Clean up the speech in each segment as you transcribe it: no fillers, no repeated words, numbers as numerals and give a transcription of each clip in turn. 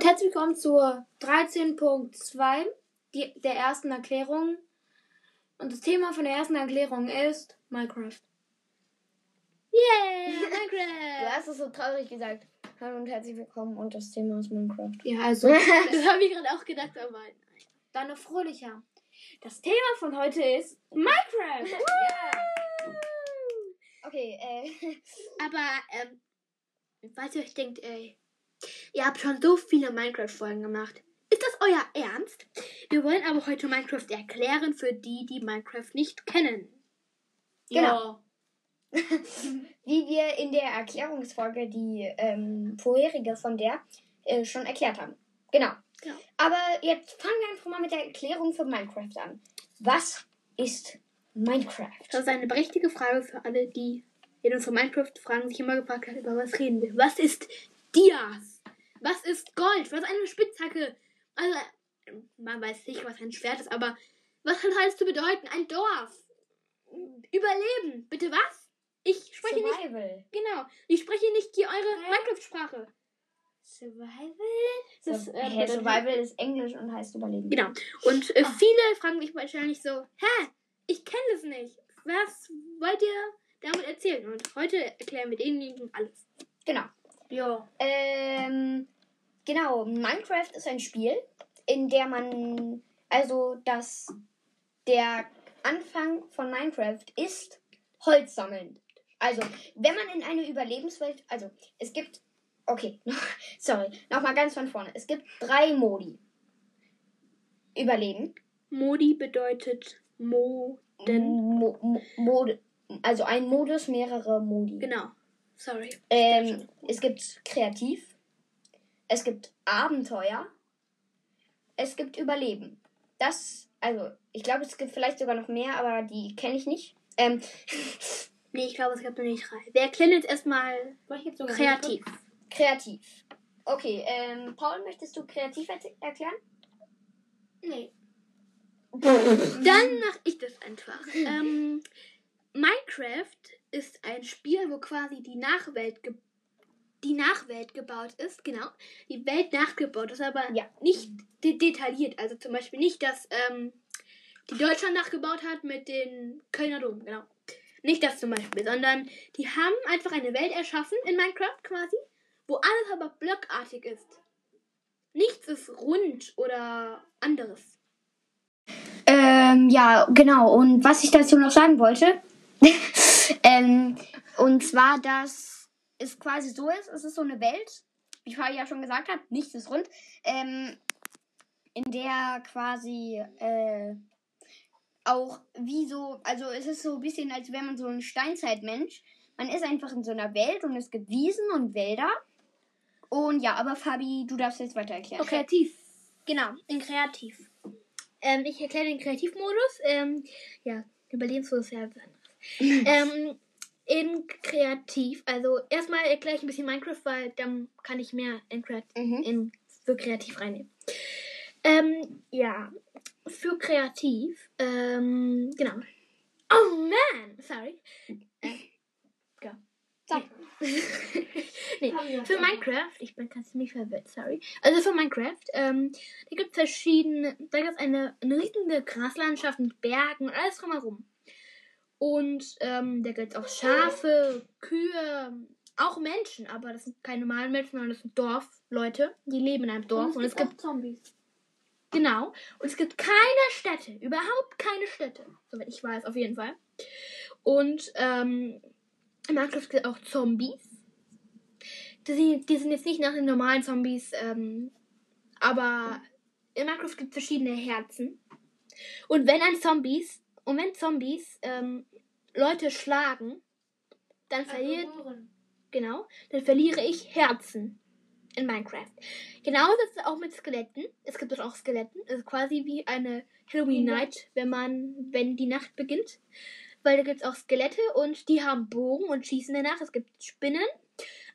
und herzlich willkommen zur 13.2 der ersten Erklärung. Und das Thema von der ersten Erklärung ist Minecraft. Yay, Minecraft! Du hast es so traurig gesagt. Hallo und herzlich willkommen und das Thema ist Minecraft. Ja, also, das habe ich gerade auch gedacht, aber nein. Dann noch fröhlicher. Das Thema von heute ist Minecraft! Yeah. Okay, aber, falls ihr euch denkt, ihr habt schon so viele Minecraft-Folgen gemacht. Ist das euer Ernst? Wir wollen aber heute Minecraft erklären für die, die Minecraft nicht kennen. Genau. Ja. Wie wir in der Erklärungsfolge, die vorherige von der, schon erklärt haben. Genau. Ja. Aber jetzt fangen wir einfach mal mit der Erklärung für Minecraft an. Was ist Minecraft? Das ist eine berechtigte Frage für alle, die in unserer Minecraft-Fragen sich immer gefragt haben, über was reden wir. Was ist Dias? Was ist Gold? Was ist eine Spitzhacke? Also, man weiß nicht, was ein Schwert ist, aber was hat alles zu bedeuten? Ein Dorf. Überleben. Bitte was? Ich spreche Survival. Nicht... Genau. Ich spreche nicht hier eure Minecraft-Sprache. Survival? Das, Survival ist Englisch und heißt Überleben. Genau. Und viele fragen mich wahrscheinlich so, hä? Ich kenne das nicht. Was wollt ihr damit erzählen? Und heute erklären wir denjenigen alles. Genau. Ja. Genau, Minecraft ist ein Spiel, in der man, also das, der Anfang von Minecraft ist Holz sammeln. Also, wenn man in eine Überlebenswelt, also es gibt, okay, sorry, nochmal ganz von vorne. Es gibt 3 Modi. Überleben. Modi bedeutet Moden. Mode, also ein Modus, mehrere Modi. Genau. Sorry. Es gibt Kreativ, es gibt Abenteuer, es gibt Überleben. Das, also, ich glaube, es gibt vielleicht sogar noch mehr, aber die kenne ich nicht. Nee, ich glaube, es gab noch nicht 3. Wir erklären jetzt erstmal Kreativ. Kreativ. Okay, Paul, möchtest du Kreativ erklären? Nee. Dann mache ich das einfach. Minecraft ist ein Spiel, wo quasi die Nachwelt gebaut ist, genau. Die Welt nachgebaut ist, aber ja, nicht detailliert. Also zum Beispiel nicht, dass die Deutschland nachgebaut hat mit den Kölner Dom, genau. Nicht das zum Beispiel, sondern die haben einfach eine Welt erschaffen in Minecraft quasi, wo alles aber blockartig ist. Nichts ist rund oder anderes. Ja, genau. Und was ich dazu noch sagen wollte... und zwar, dass es quasi so ist, es ist so eine Welt, wie ich ja schon gesagt habe, nichts ist rund, in der quasi auch wie so, also es ist so ein bisschen, als wäre man so ein Steinzeitmensch. Man ist einfach in so einer Welt und es gibt Wiesen und Wälder. Und ja, aber Fabi, du darfst jetzt weiter erklären. Okay. Kreativ. Genau, in Kreativ. Ich erkläre den Kreativmodus. Ja, Überlebensmodus ja. In Kreativ, also erstmal erkläre ich ein bisschen Minecraft, weil dann kann ich mehr für Kreativ reinnehmen. Ja, für Kreativ, genau. Oh man, sorry. Go. Nee, für Minecraft, ich bin ganz ziemlich verwirrt, sorry. Also für Minecraft, da gibt es verschiedene, da gibt es eine riesige Graslandschaft mit Bergen und alles drumherum. Und da gibt es auch Schafe, Kühe, auch Menschen, aber das sind keine normalen Menschen, sondern das sind Dorfleute, die leben in einem Dorf. Und es gibt Zombies. Genau. Und es gibt keine Städte, überhaupt keine Städte, soweit ich weiß, auf jeden Fall. Und in Minecraft gibt es auch Zombies. Die sind jetzt nicht nach den normalen Zombies, aber in Minecraft gibt es verschiedene Herzen. Und wenn Zombies Leute schlagen, dann verliere ich Herzen in Minecraft. Genauso ist es auch mit Skeletten. Es gibt auch Skeletten. Es ist quasi wie eine Halloween Night, wenn die Nacht beginnt. Weil da gibt es auch Skelette und die haben Bogen und schießen danach. Es gibt Spinnen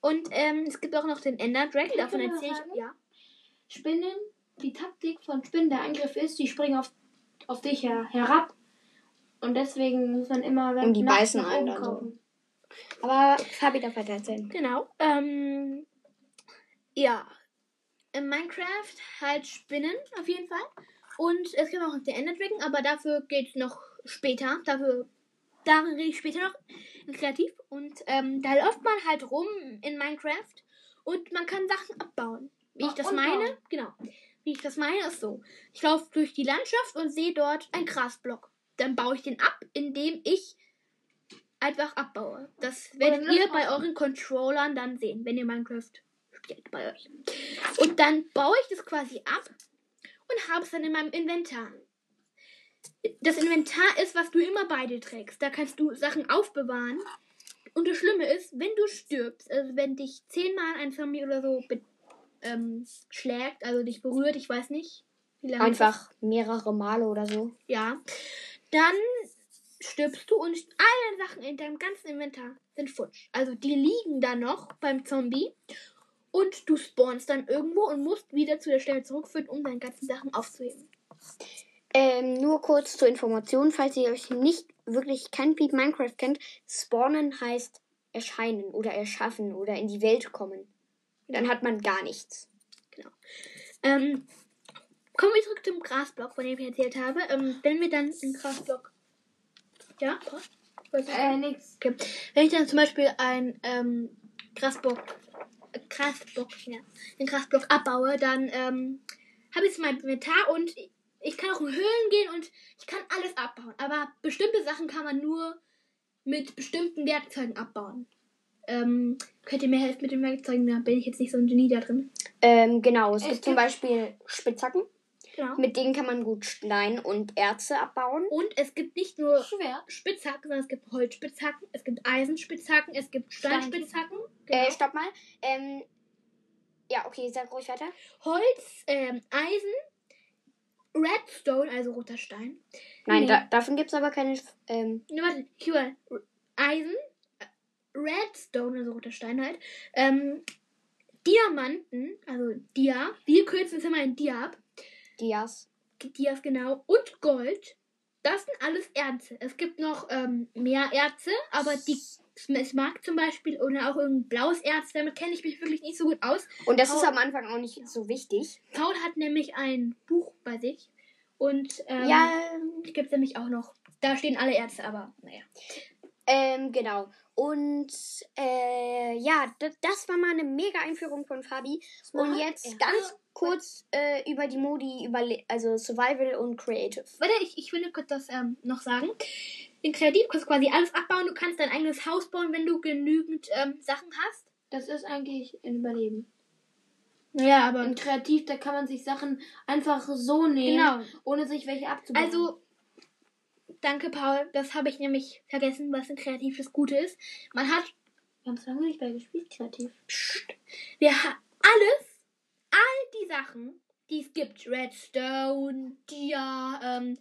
und es gibt auch noch den Enderdrache. Davon erzähle ich, ja. Spinnen, die Taktik von Spinnen, der Angriff ist, die springen auf dich herab. Und deswegen muss man immer... Und die beißen einen dann so. Aber das habe ich davon erzählt. Genau. Ja. in Minecraft halt Spinnen, auf jeden Fall. Und es gibt auch den Enderdrachen, aber dafür geht es noch später. Da rede ich später noch kreativ. Und da läuft man halt rum in Minecraft und man kann Sachen abbauen. Wie ich das meine, genau. Wie ich das meine, ist so. Ich laufe durch die Landschaft und sehe dort einen Grasblock. Dann baue ich den ab, indem ich einfach abbaue. Das werdet ihr bei euren Controllern dann sehen, wenn ihr Minecraft spielt bei euch. Und dann baue ich das quasi ab und habe es dann in meinem Inventar. Das Inventar ist, was du immer bei dir trägst. Da kannst du Sachen aufbewahren. Und das Schlimme ist, wenn du stirbst, also wenn dich 10-mal ein Zombie oder so schlägt, also dich berührt, ich weiß nicht, wie lange. Einfach mehrere Male oder so. Ja. Dann stirbst du und alle Sachen in deinem ganzen Inventar sind futsch. Also die liegen da noch beim Zombie und du spawnst dann irgendwo und musst wieder zu der Stelle zurückführen, um deine ganzen Sachen aufzuheben. Nur kurz zur Information, falls ihr euch nicht wirklich kennt, wie Minecraft kennt, spawnen heißt erscheinen oder erschaffen oder in die Welt kommen. Dann hat man gar nichts. Genau. Kommen wir zurück zum Grasblock, von dem ich erzählt habe. Wenn wir dann einen Grasblock... Ja? Nix. Okay. Wenn ich dann zum Beispiel einen Grasblock abbaue, dann habe ich jetzt mein Inventar und ich kann auch in Höhlen gehen und ich kann alles abbauen. Aber bestimmte Sachen kann man nur mit bestimmten Werkzeugen abbauen. Könnt ihr mir helfen mit den Werkzeugen? Da bin ich jetzt nicht so ein Genie da drin. Genau, es gibt zum Beispiel Spitzhacken. Genau. Mit denen kann man gut Stein und Erze abbauen. Und es gibt nicht nur Spitzhacken, sondern es gibt Holzspitzhacken, es gibt Eisenspitzhacken, es gibt Steinspitzhacken. Genau. Stopp mal. Ja, okay, sag ruhig weiter. Holz, Eisen, Redstone, also roter Stein. Nein, nee. Davon gibt es aber keine... Ne, warte, Eisen, Redstone, also roter Stein halt, Diamanten, also Dia, wir kürzen es immer in Dia ab. Dias, genau, und Gold, das sind alles Erze. Es gibt noch mehr Erze, aber die Smaragd zum Beispiel oder auch irgendein blaues Erz, damit kenne ich mich wirklich nicht so gut aus. Und das ist am Anfang auch nicht so wichtig. Paul hat nämlich ein Buch bei sich und gibt es nämlich auch noch, da stehen alle Erze, aber naja. Genau. Und das war mal eine mega Einführung von Fabi. Und jetzt ganz kurz über die Modi, also Survival und Creative. Warte, ich will kurz das noch sagen. In Kreativ kannst du quasi alles abbauen. Du kannst dein eigenes Haus bauen, wenn du genügend Sachen hast. Das ist eigentlich ein Überleben. Ja, aber in Kreativ, da kann man sich Sachen einfach so nehmen, ohne sich welche abzubauen. Also, danke, Paul. Das habe ich nämlich vergessen, was ein kreatives Gute ist. Wir haben es lange nicht mehr gespielt, kreativ. Psst. All die Sachen, die es gibt, Redstone, Dia, alle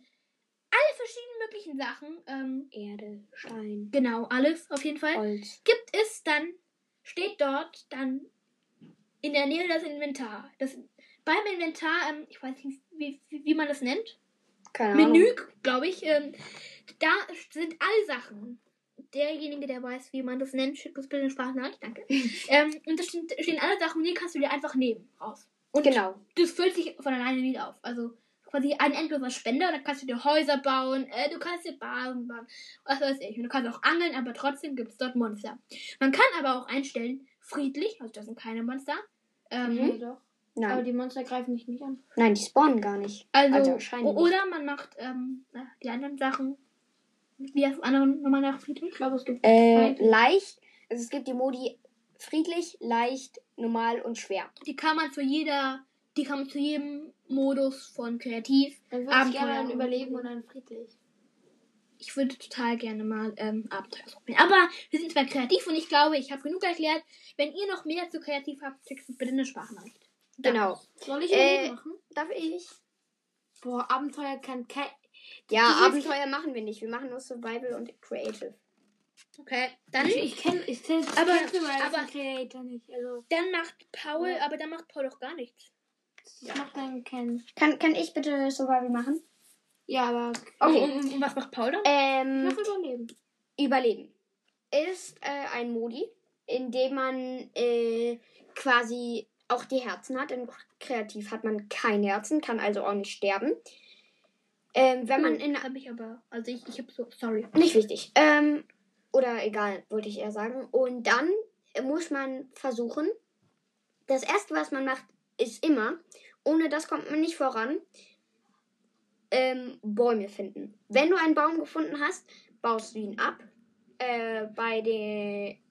verschiedenen möglichen Sachen, Erde, Stein. Genau, alles auf jeden Fall. Holz. Gibt es dann, steht dort dann in der Nähe das Inventar. Beim Inventar, ich weiß nicht, wie man das nennt. Menü, glaube ich. Da sind alle Sachen. Derjenige, der weiß, wie man das nennt, schickt uns bitte eine Sprachnachricht. Danke. Und da stehen alle Sachen, die kannst du dir einfach nehmen raus. Und das füllt sich von alleine wieder auf. Also quasi ein endloser Spender, da kannst du dir Häuser bauen, du kannst dir Basen bauen, was weiß ich. Und du kannst auch angeln, aber trotzdem gibt es dort Monster. Man kann aber auch einstellen, friedlich, also das sind keine Monster. Nein. Aber die Monster greifen dich nicht an. Nein, die spawnen gar nicht. Also oder man macht die anderen Sachen, wie das andere nochmal nach friedlich. Ich glaube, es gibt leicht. Also es gibt die Modi friedlich, leicht, normal und schwer. Die kann man zu jedem Modus von kreativ. Dann würde ich gerne ein Überleben und ein friedlich. Ich würde total gerne mal Abenteuer probieren. Aber wir sind zwar kreativ und ich glaube, ich habe genug erklärt. Wenn ihr noch mehr zu kreativ habt, schickt uns bitte eine Sprachnachricht. Genau. Soll ich machen? Darf ich? Boah, Abenteuer kann kein... Abenteuer machen wir nicht. Wir machen nur Survival und Creative. Okay. Dann... Ich kenne Creator nicht. Also dann macht Paul doch gar nichts. Das macht dann keinen... Kann ich bitte Survival machen? Ja, aber... Okay. Und was macht Paul dann? Noch Überleben. Überleben ist ein Modi, in dem man quasi auch die Herzen hat. In Kreativ hat man kein Herzen, kann also auch nicht sterben. Wenn man in... Hab ich aber... Also ich hab so... Sorry. Nicht wichtig. Oder egal, wollte ich eher sagen. Und dann muss man versuchen... Das erste, was man macht, ist immer... Ohne das kommt man nicht voran. Bäume finden. Wenn du einen Baum gefunden hast, baust du ihn ab.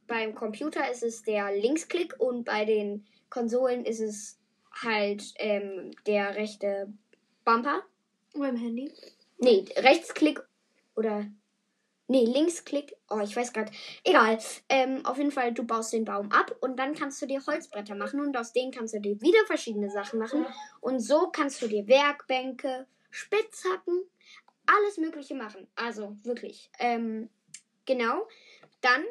Beim Computer ist es der Linksklick und bei den Konsolen ist es halt der rechte Bumper. Beim Handy? Nee, Rechtsklick oder... Nee, Linksklick. Oh, ich weiß gerade. Egal. Auf jeden Fall, du baust den Baum ab und dann kannst du dir Holzbretter machen und aus denen kannst du dir wieder verschiedene Sachen machen. Und so kannst du dir Werkbänke, Spitzhacken, alles Mögliche machen. Also, wirklich. Genau. Dann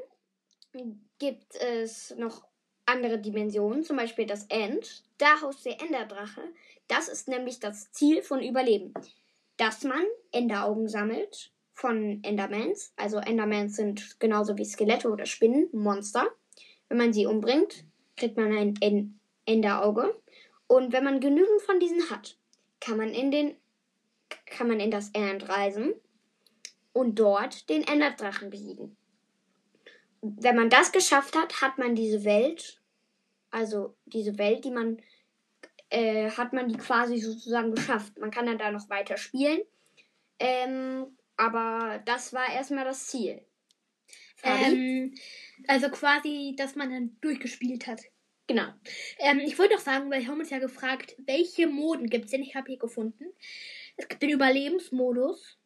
gibt es noch andere Dimensionen, zum Beispiel das End. Da haust du den Enderdrache. Das ist nämlich das Ziel von Überleben. Dass man Enderaugen sammelt von Endermans. Also Endermans sind genauso wie Skelette oder Spinnen Monster. Wenn man sie umbringt, kriegt man ein Enderauge. Und wenn man genügend von diesen hat, kann man in das End reisen und dort den Enderdrachen besiegen. Wenn man das geschafft hat, hat man diese Welt, die man quasi sozusagen geschafft. Man kann dann da noch weiter spielen. Aber das war erstmal das Ziel. Also quasi, dass man dann durchgespielt hat. Genau. Ich wollte noch sagen, weil wir haben uns ja gefragt, welche Moden gibt es denn? Ich habe hier gefunden. Es gibt den Überlebensmodus.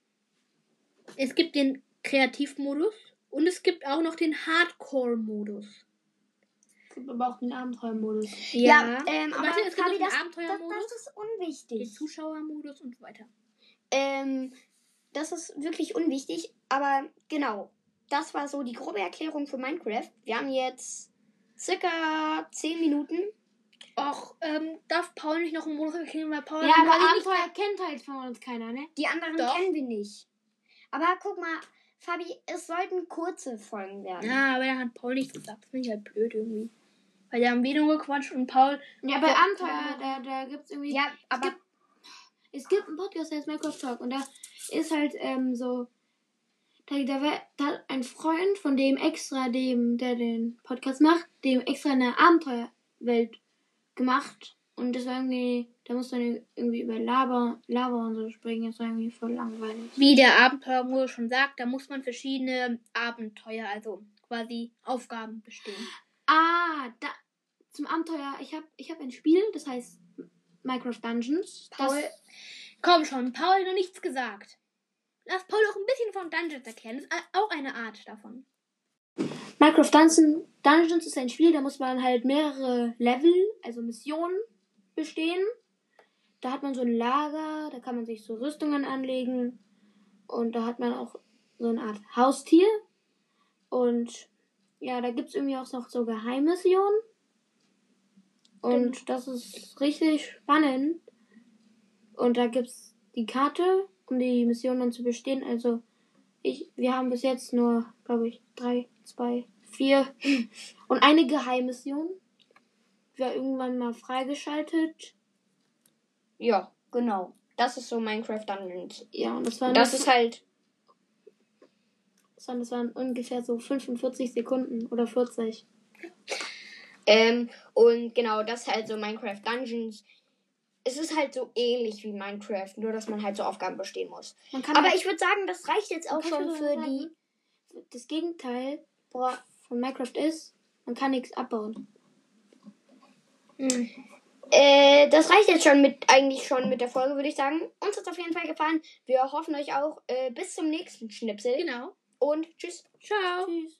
Es gibt den Kreativmodus. Und es gibt auch noch den Hardcore-Modus. Es gibt aber auch den Abenteuermodus. Ja, aber es gibt den Abenteuermodus. Das ist unwichtig. Den Zuschauermodus und so weiter. Das ist wirklich unwichtig, aber genau, das war so die grobe Erklärung für Minecraft. Wir haben jetzt circa 10 Minuten. Och, darf Paul nicht noch einen Modus erklären, weil Paul... Ja, aber Abenteuer kennt halt von uns keiner, ne? Die anderen kennen wir nicht. Aber guck mal, Fabi, es sollten kurze Folgen werden. Ja, aber da hat Paul nichts gesagt. Das finde ich halt blöd irgendwie. Weil da haben wir nur gequatscht und Paul... Ja, bei Abenteuer, da gibt's irgendwie... Ja, aber... Es gibt einen Podcast, der heißt Minecraft Talk und da ist halt da hat ein Freund von dem extra, der den Podcast macht, dem extra eine Abenteuerwelt gemacht und das war irgendwie, da musst du irgendwie über Lava und so springen, das war irgendwie voll langweilig. Wie der Abenteuermodus schon sagt, da muss man verschiedene Abenteuer, also quasi Aufgaben bestehen. Zum Abenteuer, ich hab ein Spiel, das heißt Minecraft Dungeons. Paul, komm schon, Paul hat noch nichts gesagt. Lass Paul auch ein bisschen von Dungeons erklären. Das ist auch eine Art davon. Minecraft Dungeons ist ein Spiel, da muss man halt mehrere Level, also Missionen, bestehen. Da hat man so ein Lager, da kann man sich so Rüstungen anlegen. Und da hat man auch so eine Art Haustier. Und ja, da gibt es irgendwie auch noch so Geheimmissionen. Und das ist richtig spannend. Und da gibt's die Karte, um die Mission dann zu bestehen. Also wir haben bis jetzt nur, glaube ich, 3, 2, 4 und eine Geheimmission. Die war irgendwann mal freigeschaltet. Ja, genau. Das ist so Minecraft Dungeons. Ja, und das waren ungefähr so 45 Sekunden oder 40. Und genau, das ist halt so Minecraft Dungeons. Es ist halt so ähnlich wie Minecraft, nur dass man halt so Aufgaben bestehen muss. Aber ich würde sagen, das reicht jetzt auch schon für die... Das Gegenteil von Minecraft ist, man kann nichts abbauen. Das reicht jetzt schon mit der Folge, würde ich sagen. Uns hat es auf jeden Fall gefallen. Wir hoffen euch auch. Bis zum nächsten Schnipsel. Genau. Und tschüss. Ciao. Tschüss.